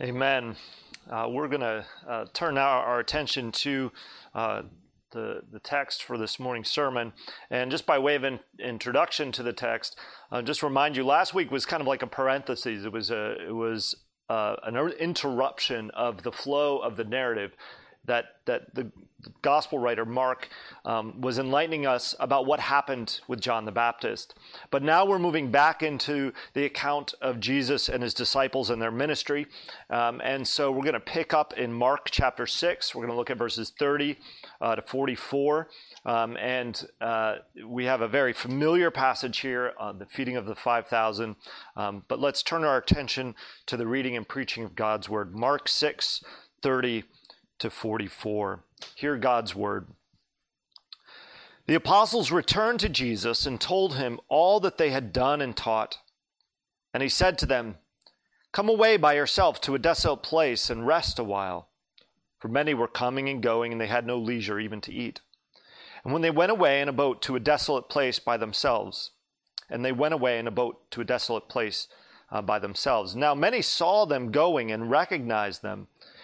Amen. We're going to turn now our attention to the text for this morning's sermon. And just by way of introduction to the text, just remind you, last week was kind of like a parenthesis. It was an interruption of the flow of the narrative that the gospel writer Mark was enlightening us about what happened with John the Baptist. But now we're moving back into the account of Jesus and his disciples and their ministry. And so we're going to pick up in Mark chapter 6. We're going to look at verses 30 to 44. We have a very familiar passage here on the feeding of the 5,000. But let's turn our attention to the reading and preaching of God's word. Mark 6, 30 to 44. Hear God's word. The apostles returned to Jesus and told him all that they had done and taught. And he said to them, "Come away by yourself to a desolate place and rest a while." For many were coming and going, and they had no leisure even to eat. And when they went away in a boat to a desolate place by themselves, Now many saw them going and recognized them,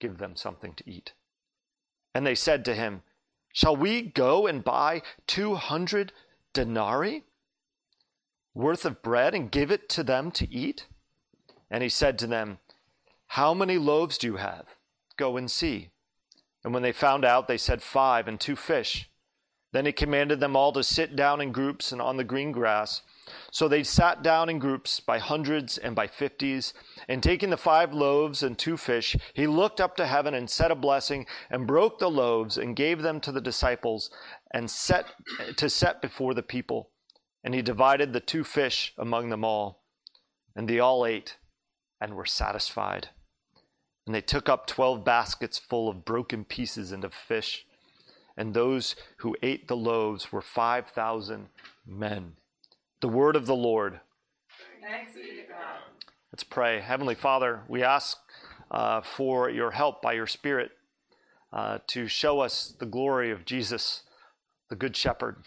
give them something to eat." And they said to him, "Shall we go and buy 200 denarii worth of bread and give it to them to eat?" And he said to them, "How many loaves do you have? Go and see." And when they found out, they said, 5 and 2 fish. Then he commanded them all to sit down in groups and on the green grass. So they sat down in groups by hundreds and by 50s, and taking the 5 loaves and 2 fish, he looked up to heaven and said a blessing, and broke the loaves and gave them to the disciples and set before the people. And he divided the 2 fish among them all. And they all ate and were satisfied. And they took up 12 baskets full of broken pieces and of fish. And those who ate the loaves were 5,000 men. The word of the Lord. Thanks be to God. Let's pray. Heavenly Father, we ask for your help by your Spirit to show us the glory of Jesus, the Good Shepherd.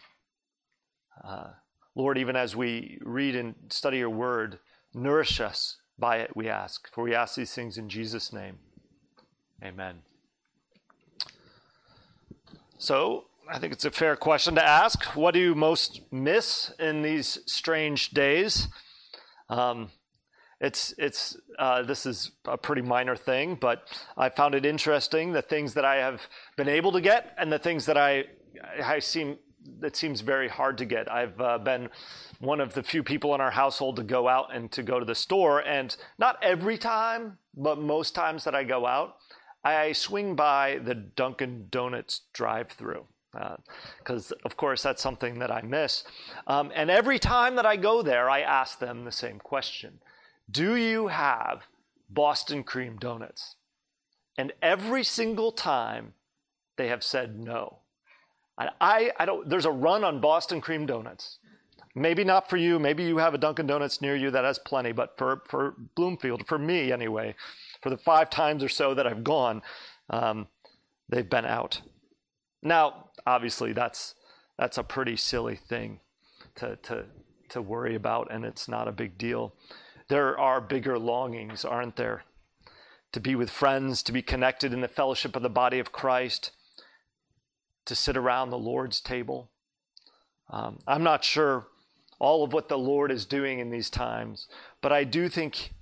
Lord, even as we read and study your word, nourish us by it, we ask. For we ask these things in Jesus' name. Amen. So, I think it's a fair question to ask. What do you most miss in these strange days? This is a pretty minor thing, but I found it interesting, the things that I have been able to get and the things that it seems very hard to get. I've been one of the few people in our household to go out and to go to the store, and not every time, but most times that I go out, I swing by the Dunkin' Donuts drive-thru. Because, of course, that's something that I miss. And every time that I go there, I ask them the same question. Do you have Boston Cream Donuts? And every single time, they have said no. I don't. There's a run on Boston Cream Donuts. Maybe not for you. Maybe you have a Dunkin' Donuts near you that has plenty. But for Bloomfield, for me anyway, for the 5 times or so that I've gone, they've been out. Now, obviously, that's a pretty silly thing to worry about, and it's not a big deal. There are bigger longings, aren't there? To be with friends, to be connected in the fellowship of the body of Christ, to sit around the Lord's table. I'm not sure all of what the Lord is doing in these times, but I do think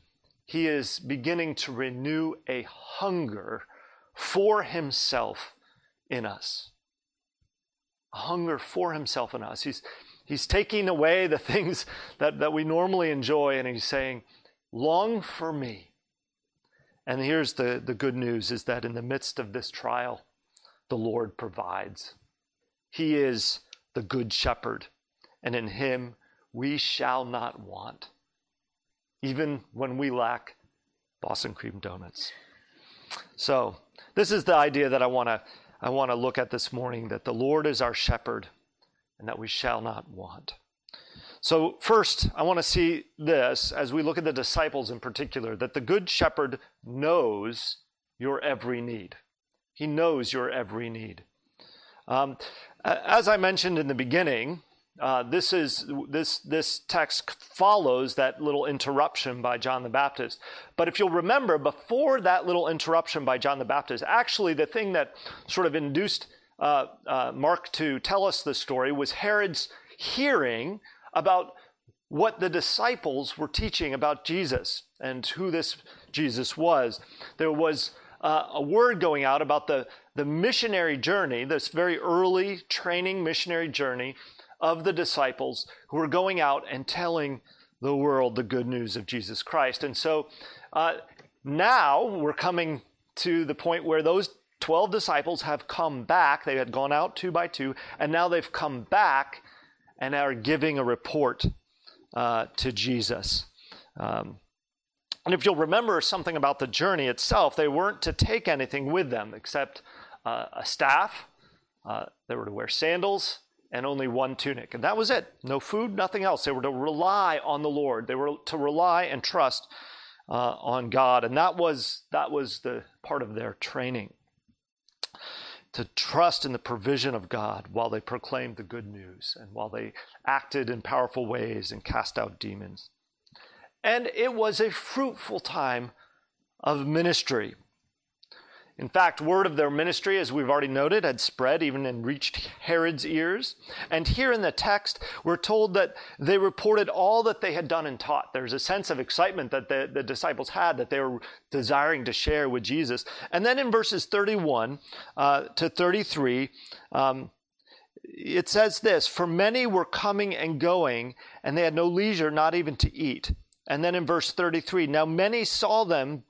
he is beginning to renew a hunger for himself in us. A hunger for himself in us. He's taking away the things that we normally enjoy, and he's saying, long for me. And here's the good news, is that in the midst of this trial, the Lord provides. He is the Good Shepherd, and in him we shall not want, even when we lack Boston Cream Donuts. So this is the idea that I want to look at this morning, that the Lord is our shepherd and that we shall not want. So first, I want to see this as we look at the disciples in particular, that the good shepherd knows your every need. He knows your every need. As I mentioned in the beginning, this text follows that little interruption by John the Baptist. But if you'll remember, before that little interruption by John the Baptist, actually the thing that sort of induced Mark to tell us this story was Herod's hearing about what the disciples were teaching about Jesus and who this Jesus was. There was a word going out about the missionary journey, this very early training missionary journey of the disciples who were going out and telling the world the good news of Jesus Christ. And so now we're coming to the point where those 12 disciples have come back. They had gone out two by two, and now they've come back and are giving a report to Jesus. And if you'll remember something about the journey itself, they weren't to take anything with them except a staff. They were to wear sandals and only one tunic. And that was it. No food, nothing else. They were to rely on the Lord. They were to rely and trust on God. And that was the part of their training, to trust in the provision of God while they proclaimed the good news and while they acted in powerful ways and cast out demons. And it was a fruitful time of ministry. In fact, word of their ministry, as we've already noted, had spread even and reached Herod's ears. And here in the text, we're told that they reported all that they had done and taught. There's a sense of excitement that the disciples had, that they were desiring to share with Jesus. And then in verses 31 to 33, it says this, "For many were coming and going, and they had no leisure, not even to eat." And then in verse 33, "Now many saw them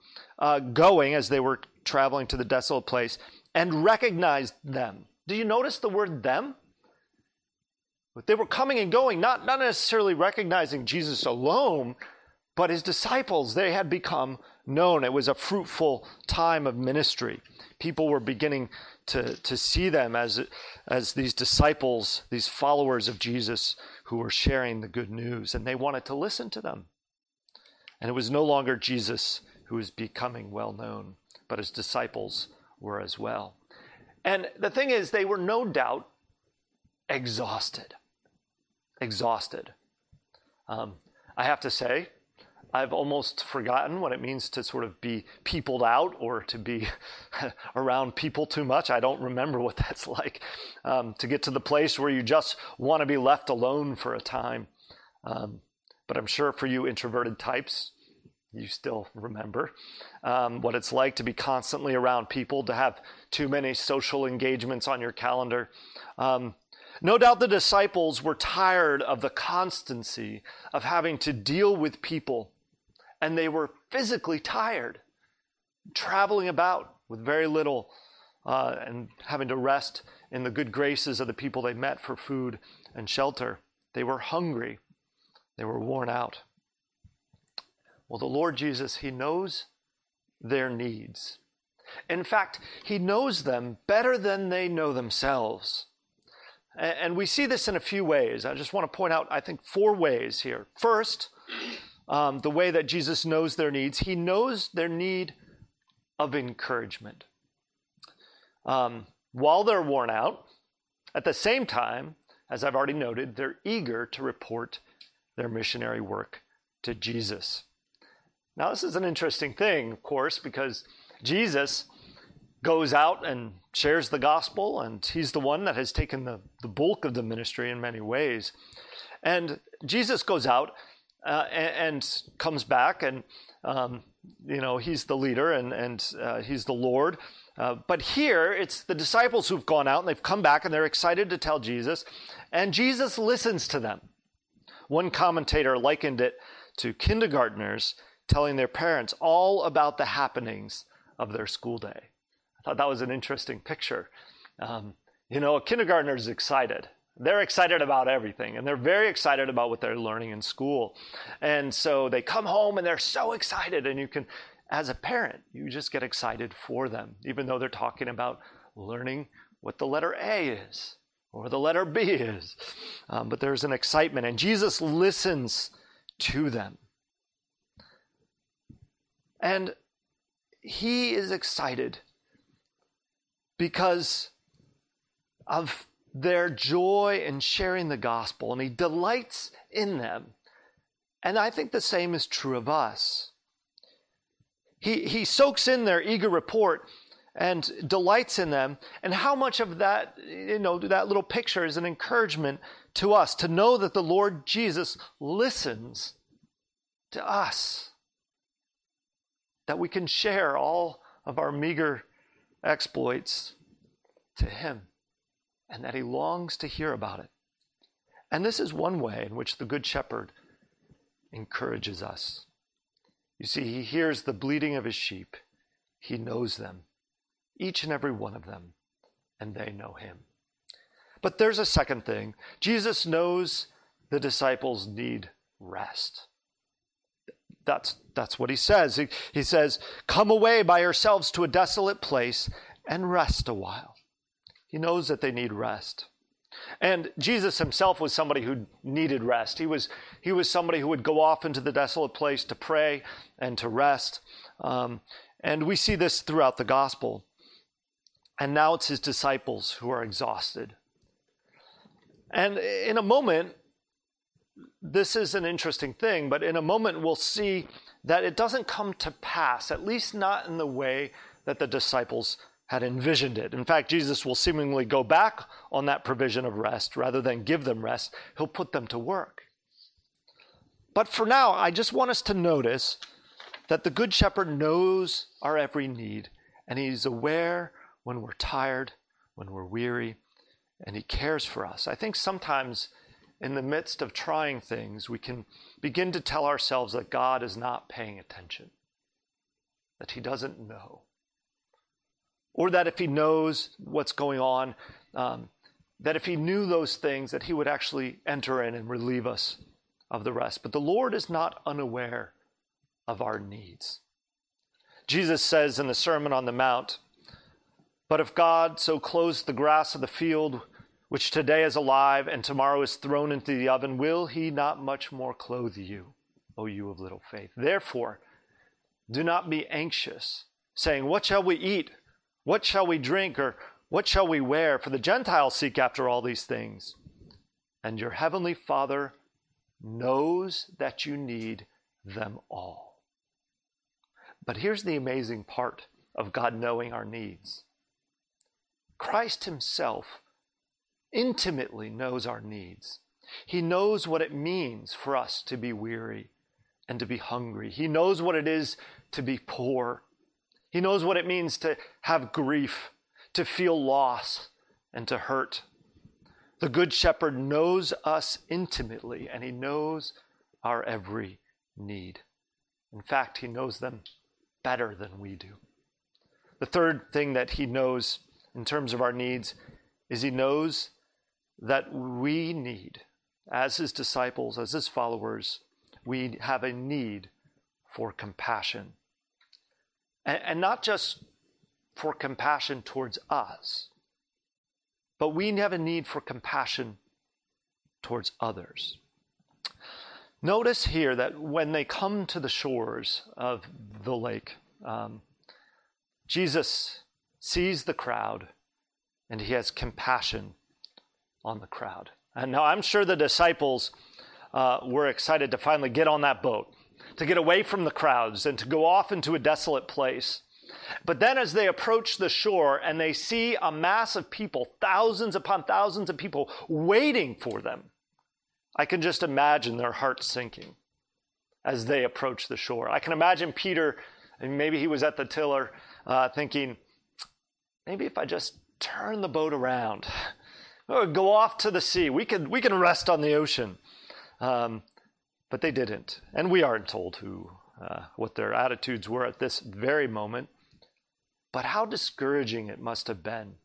going," as they were traveling to the desolate place, "and recognized them." Do you notice the word "them"? They were coming and going, not necessarily recognizing Jesus alone, but his disciples. They had become known. It was a fruitful time of ministry. People were beginning to see them as these disciples, these followers of Jesus who were sharing the good news, and they wanted to listen to them. And it was no longer Jesus who was becoming well known, but his disciples were as well. And the thing is, they were no doubt exhausted. I have to say, I've almost forgotten what it means to sort of be peopled out or to be around people too much. I don't remember what that's like, to get to the place where you just want to be left alone for a time. But I'm sure for you introverted types, you still remember what it's like to be constantly around people, to have too many social engagements on your calendar. No doubt the disciples were tired of the constancy of having to deal with people, and they were physically tired, traveling about with very little and having to rest in the good graces of the people they met for food and shelter. They were hungry. They were worn out. Well, the Lord Jesus, he knows their needs. In fact, he knows them better than they know themselves. And we see this in a few ways. I just want to point out, I think, four ways here. First, the way that Jesus knows their needs. He knows their need of encouragement. While they're worn out, at the same time, as I've already noted, they're eager to report their missionary work to Jesus. Now, this is an interesting thing, of course, because Jesus goes out and shares the gospel, and he's the one that has taken the bulk of the ministry in many ways. And Jesus goes out and comes back, and he's the leader and he's the Lord. But here, it's the disciples who've gone out, and they've come back, and they're excited to tell Jesus, and Jesus listens to them. One commentator likened it to kindergartners telling their parents all about the happenings of their school day. I thought that was an interesting picture. A kindergartner is excited. They're excited about everything, and they're very excited about what they're learning in school. And so they come home, and they're so excited, and you can as a parent, you just get excited for them, even though they're talking about learning what the letter A is or the letter B is. But there's an excitement, and Jesus listens to them. And he is excited because of their joy in sharing the gospel, and he delights in them. And I think the same is true of us. He soaks in their eager report and delights in them. And how much of that, that little picture is an encouragement to us to know that the Lord Jesus listens to us, that we can share all of our meager exploits to him, and that he longs to hear about it. And this is one way in which the Good Shepherd encourages us. You see, he hears the bleating of his sheep. He knows them, each and every one of them, and they know him. But there's a second thing. Jesus knows the disciples need rest. That's what he says. He says, "Come away by yourselves to a desolate place and rest a while." He knows that they need rest. And Jesus himself was somebody who needed rest. He was somebody who would go off into the desolate place to pray and to rest. And we see this throughout the gospel. And now it's his disciples who are exhausted. And in a moment, this is an interesting thing, but in a moment we'll see that it doesn't come to pass, at least not in the way that the disciples had envisioned it. In fact, Jesus will seemingly go back on that provision of rest. Rather than give them rest, he'll put them to work. But for now, I just want us to notice that the Good Shepherd knows our every need, and he's aware when we're tired, when we're weary, and he cares for us. I think sometimes in the midst of trying things, we can begin to tell ourselves that God is not paying attention, that he doesn't know, or that if he knows what's going on, that if he knew those things, that he would actually enter in and relieve us of the rest. But the Lord is not unaware of our needs. Jesus says in the Sermon on the Mount, "But if God so clothes the grass of the field, which today is alive and tomorrow is thrown into the oven, will he not much more clothe you, O you of little faith? Therefore, do not be anxious, saying, 'What shall we eat? What shall we drink? Or what shall we wear?' For the Gentiles seek after all these things. And your heavenly Father knows that you need them all." But here's the amazing part of God knowing our needs. Christ himself intimately knows our needs. He knows what it means for us to be weary and to be hungry. He knows what it is to be poor. He knows what it means to have grief, to feel loss, and to hurt. The Good Shepherd knows us intimately, and he knows our every need. In fact, he knows them better than we do. The third thing that he knows in terms of our needs is he knows that we need, as his disciples, as his followers, we have a need for compassion. And not just for compassion towards us, but we have a need for compassion towards others. Notice here that when they come to the shores of the lake, Jesus sees the crowd and he has compassion on the crowd. And now I'm sure the disciples were excited to finally get on that boat, to get away from the crowds and to go off into a desolate place. But then as they approach the shore and they see a mass of people, thousands upon thousands of people waiting for them, I can just imagine their hearts sinking as they approach the shore. I can imagine Peter, and maybe he was at the tiller, thinking, maybe if I just turn the boat around or go off to the sea, we can rest on the ocean. But they didn't, and we aren't told what their attitudes were at this very moment. But how discouraging it must have been.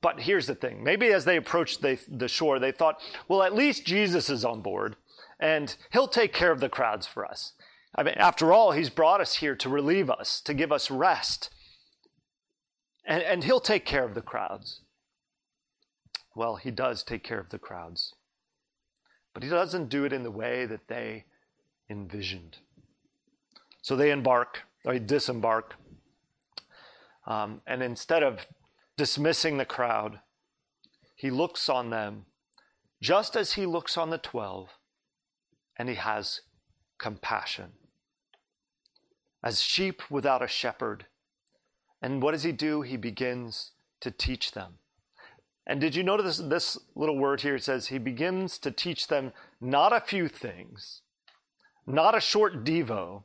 But here's the thing. Maybe as they approached the shore, they thought, well, at least Jesus is on board, and he'll take care of the crowds for us. I mean, after all, he's brought us here to relieve us, to give us rest. And he'll take care of the crowds. Well, he does take care of the crowds. But he doesn't do it in the way that they envisioned. So they disembark. And instead of dismissing the crowd, he looks on them just as he looks on the 12, and he has compassion. As sheep without a shepherd. And what does he do? He begins to teach them. And did you notice this little word here? It says he begins to teach them not a few things, not a short devo.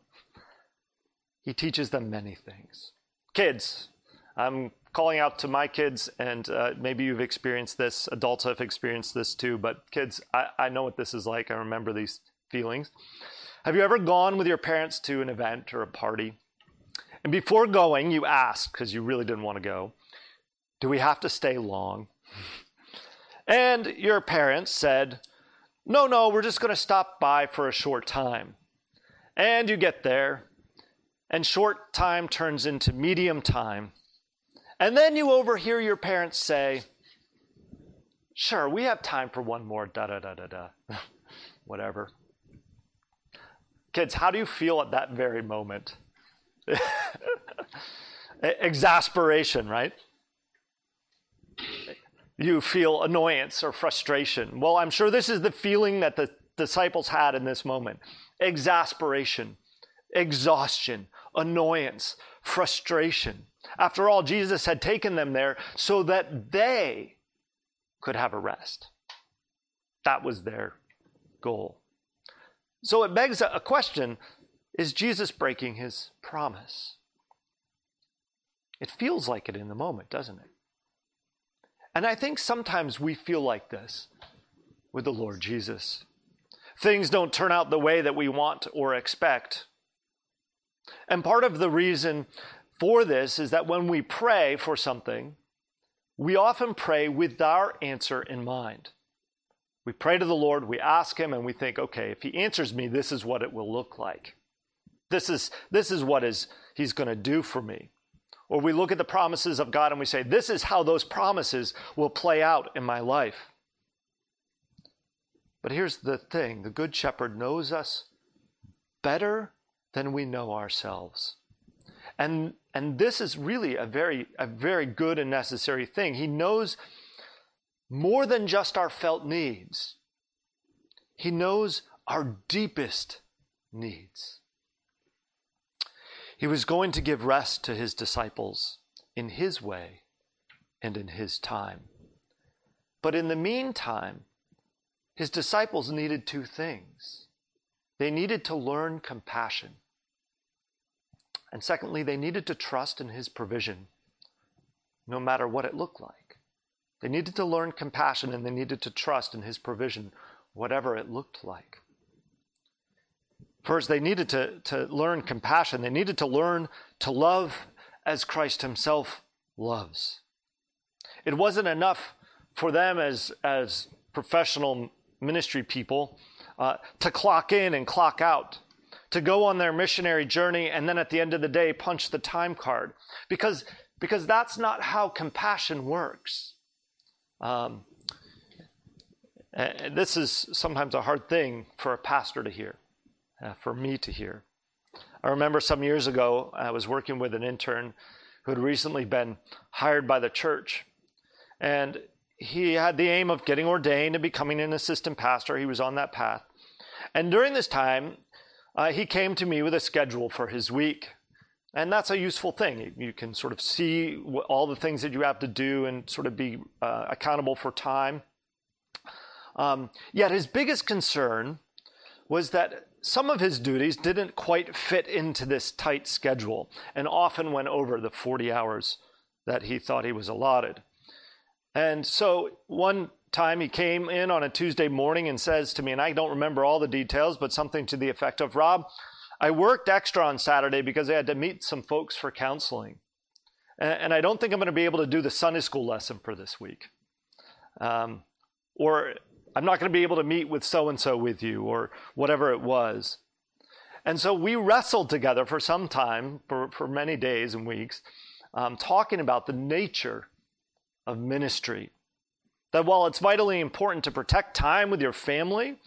He teaches them many things. Kids, I'm calling out to my kids, and maybe you've experienced this. Adults have experienced this too, but kids, I know what this is like. I remember these feelings. Have you ever gone with your parents to an event or a party? And before going, you ask, because you really didn't want to go, do we have to stay long? And your parents said, no, we're just going to stop by for a short time. And you get there, and short time turns into medium time. And then you overhear your parents say, sure, we have time for one more da-da-da-da-da, whatever. Kids, how do you feel at that very moment? Exasperation, right? You feel annoyance or frustration. Well, I'm sure this is the feeling that the disciples had in this moment. Exasperation, exhaustion, annoyance, frustration. After all, Jesus had taken them there so that they could have a rest. That was their goal. So it begs a question. Is Jesus breaking his promise? It feels like it in the moment, doesn't it? And I think sometimes we feel like this with the Lord Jesus. Things don't turn out the way that we want or expect. And part of the reason for this is that when we pray for something, we often pray with our answer in mind. We pray to the Lord, we ask him, and we think, okay, if he answers me, this is what it will look like. This is what he's going to do for me. Or we look at the promises of God and we say, this is how those promises will play out in my life. But here's the thing. The Good Shepherd knows us better than we know ourselves. And this is really a very good and necessary thing. He knows more than just our felt needs. He knows our deepest needs. He was going to give rest to his disciples in his way and in his time. But in the meantime, his disciples needed two things. They needed to learn compassion. And secondly, they needed to trust in his provision, no matter what it looked like. They needed to learn compassion and they needed to trust in his provision, whatever it looked like. First, they needed to learn compassion. They needed to learn to love as Christ himself loves. It wasn't enough for them as professional ministry people to clock in and clock out, to go on their missionary journey, and then at the end of the day, punch the time card. Because that's not how compassion works. This is sometimes a hard thing for a pastor to hear. For me to hear. I remember some years ago, I was working with an intern who had recently been hired by the church. And he had the aim of getting ordained and becoming an assistant pastor. He was on that path. And during this time, he came to me with a schedule for his week. And that's a useful thing. You can sort of see all the things that you have to do and sort of be accountable for time. Yet his biggest concern was that some of his duties didn't quite fit into this tight schedule and often went over the 40 hours that he thought he was allotted. And so one time he came in on a Tuesday morning and says to me, and I don't remember all the details, but something to the effect of, Rob, I worked extra on Saturday because I had to meet some folks for counseling. And I don't think I'm going to be able to do the Sunday school lesson for this week. Or I'm not going to be able to meet with so-and-so with you or whatever it was. And so we wrestled together for some time, for many days and weeks, talking about the nature of ministry. That while it's vitally important to protect time with your family,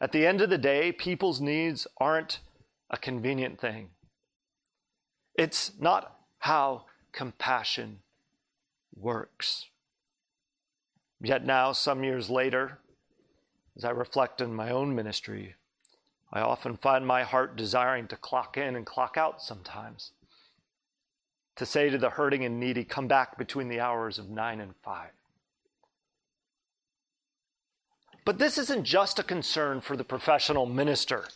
at the end of the day, people's needs aren't a convenient thing. It's not how compassion works. Yet now, some years later, as I reflect on my own ministry, I often find my heart desiring to clock in and clock out sometimes. To say to the hurting and needy, come back between the hours of 9 and 5. But this isn't just a concern for the professional minister.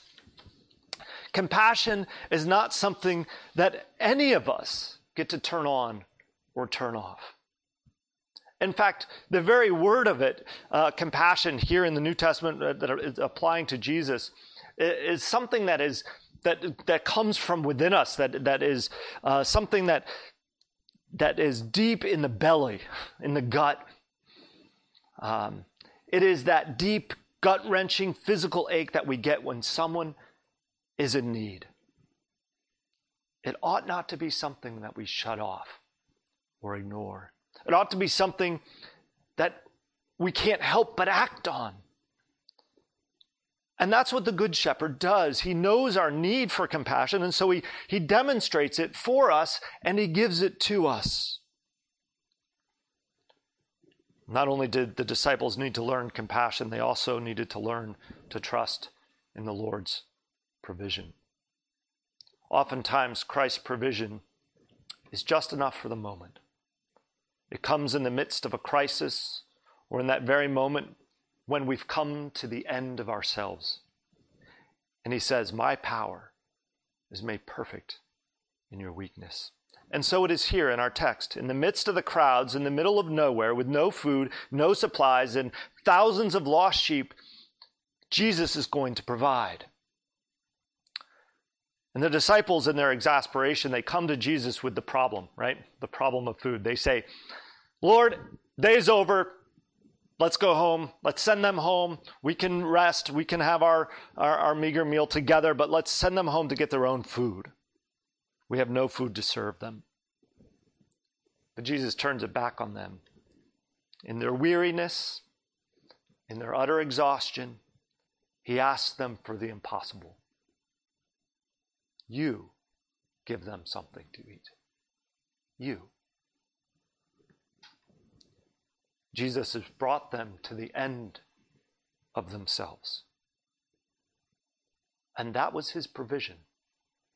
Compassion is not something that any of us get to turn on or turn off. In fact, the very word of it, compassion here in the New Testament that is applying to Jesus, is something that is that comes from within us, that is something that is deep in the belly, in the gut. It is that deep, gut-wrenching physical ache that we get when someone is in need. It ought not to be something that we shut off or ignore. It ought to be something that we can't help but act on. And that's what the Good Shepherd does. He knows our need for compassion, and so he demonstrates it for us, and he gives it to us. Not only did the disciples need to learn compassion, they also needed to learn to trust in the Lord's provision. Oftentimes, Christ's provision is just enough for the moment. It comes in the midst of a crisis or in that very moment when we've come to the end of ourselves. And he says, my power is made perfect in your weakness. And so it is here in our text. In the midst of the crowds, in the middle of nowhere, with no food, no supplies, and thousands of lost sheep, Jesus is going to provide. And the disciples, in their exasperation, they come to Jesus with the problem, right? The problem of food. They say, Lord, day's over. Let's go home. Let's send them home. We can rest. We can have our meager meal together, but let's send them home to get their own food. We have no food to serve them. But Jesus turns it back on them. In their weariness, in their utter exhaustion, he asks them for the impossible. You give them something to eat. You. Jesus has brought them to the end of themselves. And that was his provision.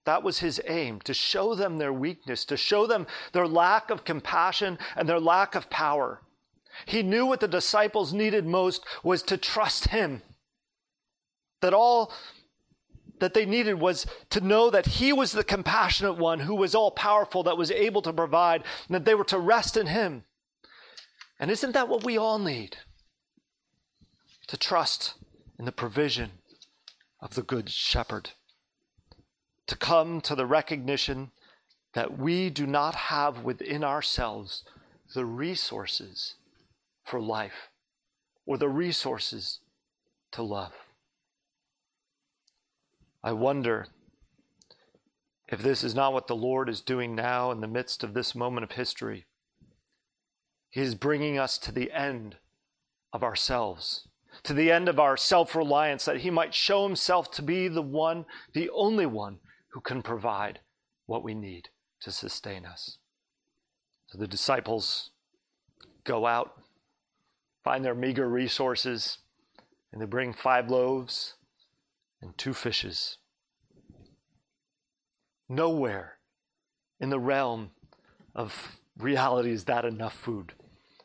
That was his aim, to show them their weakness, to show them their lack of compassion and their lack of power. He knew what the disciples needed most was to trust him. That all that they needed was to know that he was the compassionate one who was all-powerful, that was able to provide, and that they were to rest in him. And isn't that what we all need? To trust in the provision of the Good Shepherd. To come to the recognition that we do not have within ourselves the resources for life or the resources to love. I wonder if this is not what the Lord is doing now in the midst of this moment of history. He is bringing us to the end of ourselves, to the end of our self-reliance, that he might show himself to be the one, the only one, who can provide what we need to sustain us. So the disciples go out, find their meager resources, and they bring 5 loaves and 2 fishes. Nowhere in the realm of reality is that enough food.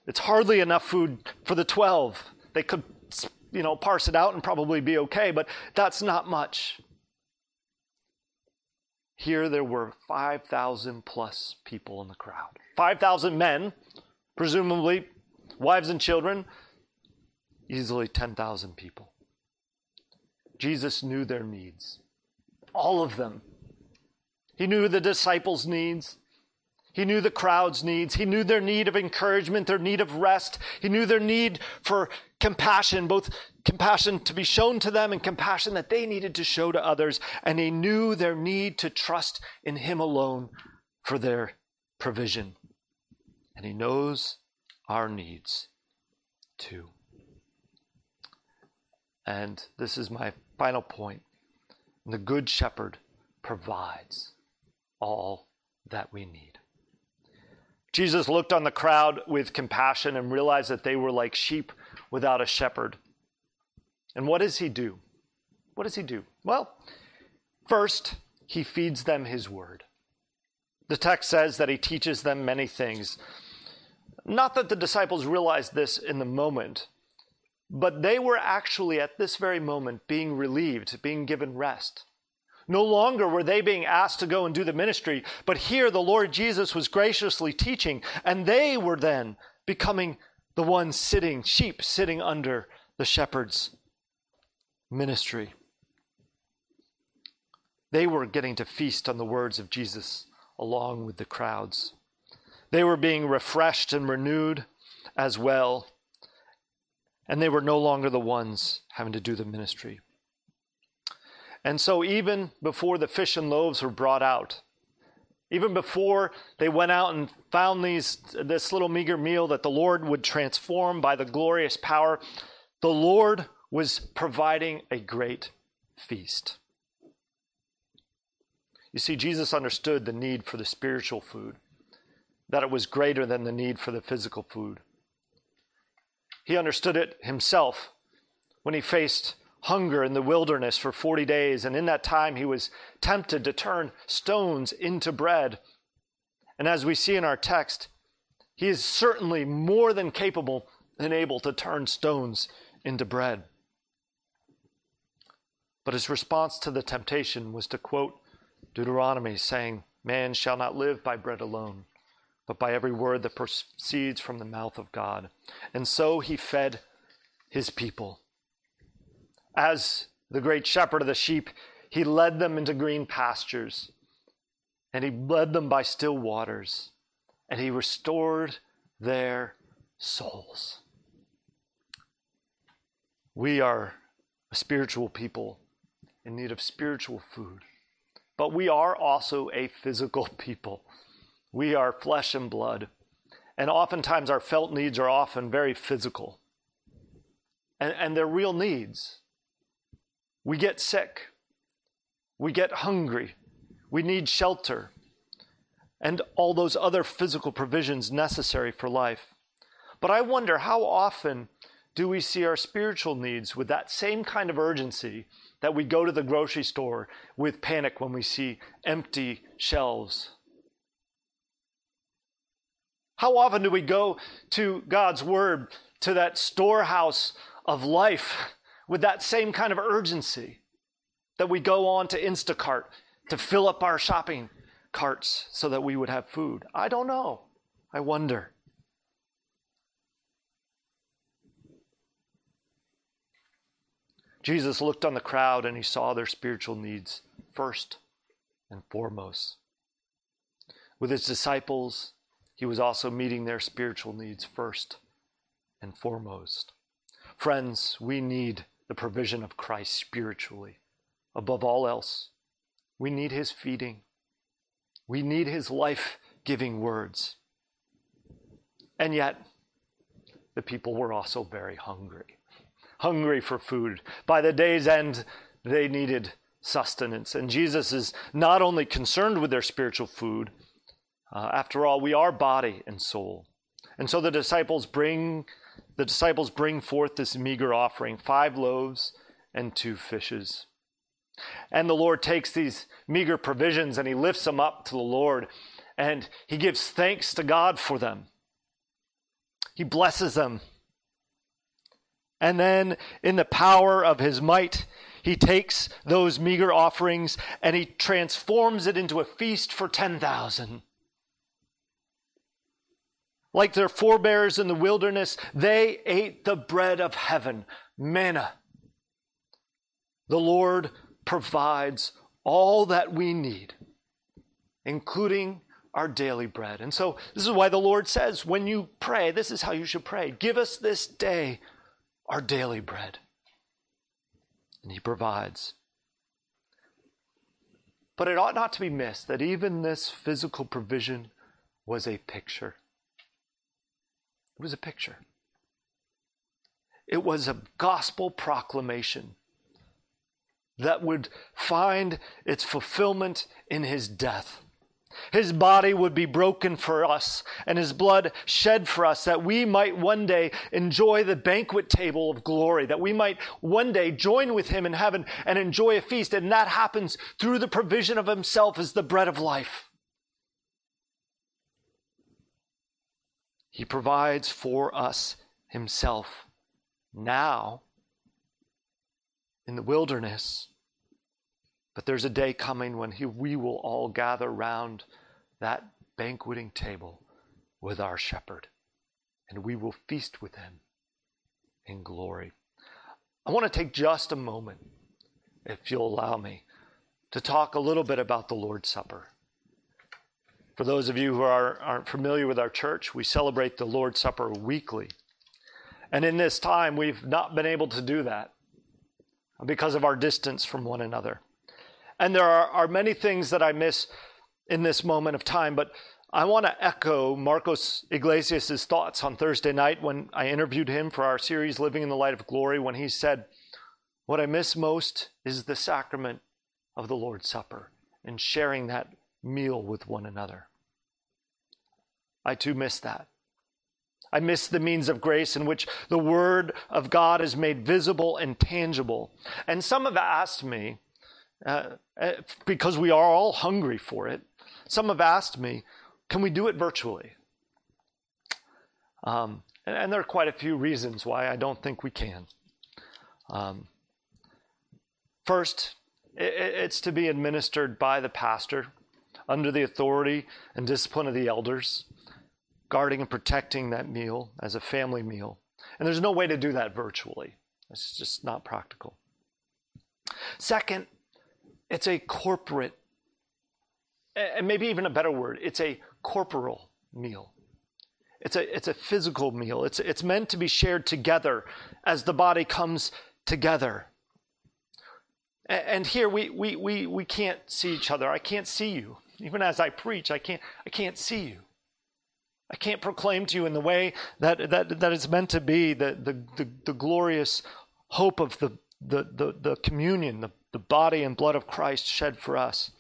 It's hardly enough food for the 12. They could, parse it out and probably be okay, but that's not much. Here there were 5,000 plus people in the crowd. 5,000 men, presumably wives and children, easily 10,000 people. Jesus knew their needs, all of them. He knew the disciples' needs. He knew the crowd's needs. He knew their need of encouragement, their need of rest. He knew their need for compassion, both compassion to be shown to them and compassion that they needed to show to others. And he knew their need to trust in him alone for their provision. And he knows our needs too. And this is my final point. The Good Shepherd provides all that we need. Jesus looked on the crowd with compassion and realized that they were like sheep without a shepherd. And what does he do? What does he do? Well, first, he feeds them his word. The text says that he teaches them many things. Not that the disciples realized this in the moment, but they were actually at this very moment being relieved, being given rest. No longer were they being asked to go and do the ministry, but here the Lord Jesus was graciously teaching, and they were then becoming the ones sheep sitting under the shepherd's ministry. They were getting to feast on the words of Jesus along with the crowds. They were being refreshed and renewed as well, and they were no longer the ones having to do the ministry. And so even before the fish and loaves were brought out, even before they went out and found this little meager meal that the Lord would transform by the glorious power, the Lord was providing a great feast. You see, Jesus understood the need for the spiritual food, that it was greater than the need for the physical food. He understood it himself when he faced hunger in the wilderness for 40 days. And in that time, he was tempted to turn stones into bread. And as we see in our text, he is certainly more than capable and able to turn stones into bread. But his response to the temptation was to quote Deuteronomy, saying, "Man shall not live by bread alone, but by every word that proceeds from the mouth of God." And so he fed his people. As the great shepherd of the sheep, he led them into green pastures, and he led them by still waters, and he restored their souls. We are a spiritual people in need of spiritual food, but we are also a physical people. We are flesh and blood, and oftentimes our felt needs are often very physical, and they're real needs. We get sick, we get hungry, we need shelter, and all those other physical provisions necessary for life. But I wonder, how often do we see our spiritual needs with that same kind of urgency that we go to the grocery store with panic when we see empty shelves? How often do we go to God's word, to that storehouse of life, with that same kind of urgency that we go on to Instacart to fill up our shopping carts so that we would have food? I don't know. I wonder. Jesus looked on the crowd and he saw their spiritual needs first and foremost. With his disciples, he was also meeting their spiritual needs first and foremost. Friends, we need the provision of Christ spiritually. Above all else, we need his feeding. We need his life-giving words. And yet, the people were also very hungry. Hungry for food. By the day's end, they needed sustenance. And Jesus is not only concerned with their spiritual food, after all, we are body and soul. And so the disciples bring forth this meager offering, 5 loaves and 2 fishes. And the Lord takes these meager provisions and he lifts them up to the Lord, and he gives thanks to God for them. He blesses them. And then in the power of his might, he takes those meager offerings and he transforms it into a feast for 10,000. Like their forebears in the wilderness, they ate the bread of heaven, manna. The Lord provides all that we need, including our daily bread. And so this is why the Lord says, when you pray, this is how you should pray. Give us this day our daily bread. And he provides. But it ought not to be missed that even this physical provision was a picture. It was a picture. It was a gospel proclamation that would find its fulfillment in his death. His body would be broken for us and his blood shed for us, that we might one day enjoy the banquet table of glory, that we might one day join with him in heaven and enjoy a feast. And that happens through the provision of himself as the bread of life. He provides for us himself now in the wilderness, but there's a day coming when we will all gather round that banqueting table with our shepherd, and we will feast with him in glory. I want to take just a moment, if you'll allow me, to talk a little bit about the Lord's Supper. For those of you who aren't familiar with our church, we celebrate the Lord's Supper weekly. And in this time, we've not been able to do that because of our distance from one another. And there are many things that I miss in this moment of time, but I want to echo Marcos Iglesias' thoughts on Thursday night when I interviewed him for our series, Living in the Light of Glory, when he said, what I miss most is the sacrament of the Lord's Supper and sharing that meal with one another. I too miss that. I miss the means of grace in which the Word of God is made visible and tangible. And some have asked me, because we are all hungry for it, some have asked me, can we do it virtually? And there are quite a few reasons why I don't think we can. First, it's to be administered by the pastor under the authority and discipline of the elders, guarding and protecting that meal as a family meal. And there's no way to do that virtually. It's just not practical. Second, it's a corporate, and maybe even a better word, it's a corporal meal. It's a physical meal. It's meant to be shared together as the body comes together. And here we can't see each other. I can't see you. Even as I preach, I can't see you. I can't proclaim to you in the way that it's meant to be, the glorious hope of the communion, the body and blood of Christ shed for us.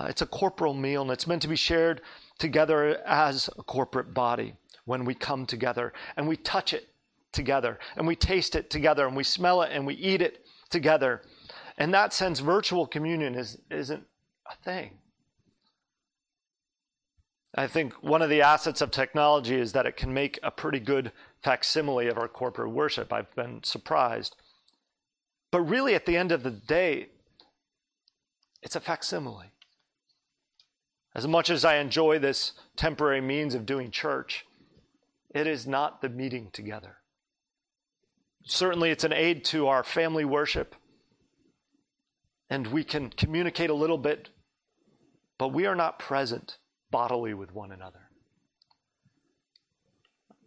It's a corporal meal, and it's meant to be shared together as a corporate body when we come together, and we touch it together, and we taste it together, and we smell it, and we eat it together. In that sense, virtual communion isn't a thing. I think one of the assets of technology is that it can make a pretty good facsimile of our corporate worship. I've been surprised. But really, at the end of the day, it's a facsimile. As much as I enjoy this temporary means of doing church, it is not the meeting together. Certainly, it's an aid to our family worship, and we can communicate a little bit, but we are not present bodily with one another.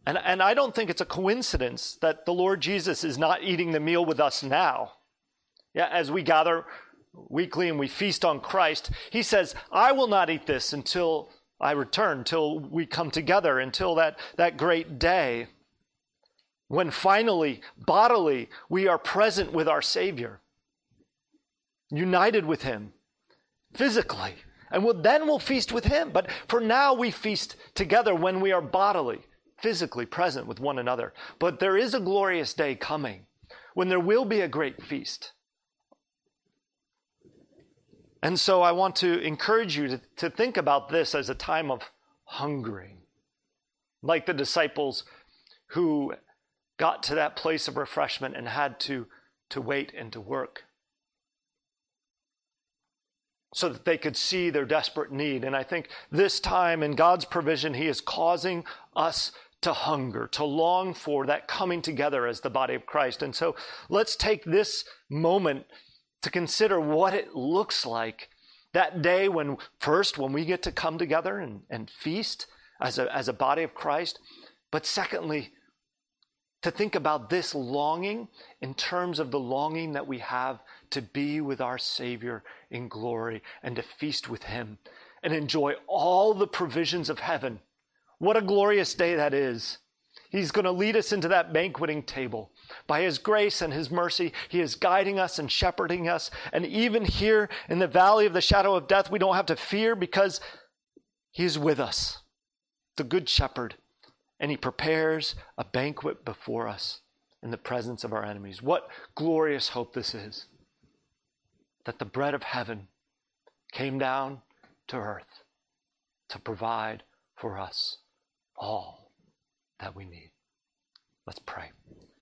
And I don't think it's a coincidence that the Lord Jesus is not eating the meal with us now. Yeah, as we gather weekly and we feast on Christ, he says, I will not eat this until I return, till we come together, until that great day when finally, bodily, we are present with our Savior, united with him physically. And then we'll feast with him. But for now, we feast together when we are bodily, physically present with one another. But there is a glorious day coming when there will be a great feast. And so I want to encourage you to think about this as a time of hungering, like the disciples who got to that place of refreshment and had to wait and to work, so that they could see their desperate need. And I think this time in God's provision, he is causing us to hunger, to long for that coming together as the body of Christ. And so let's take this moment to consider what it looks like That day when we get to come together and feast as a body of Christ. But secondly, to think about this longing in terms of the longing that we have to be with our Savior in glory and to feast with Him and enjoy all the provisions of heaven. What a glorious day that is. He's going to lead us into that banqueting table. By His grace and His mercy, He is guiding us and shepherding us. And even here in the valley of the shadow of death, we don't have to fear because He is with us, the Good Shepherd. And He prepares a banquet before us in the presence of our enemies. What glorious hope this is, that the bread of heaven came down to earth to provide for us all that we need. Let's pray.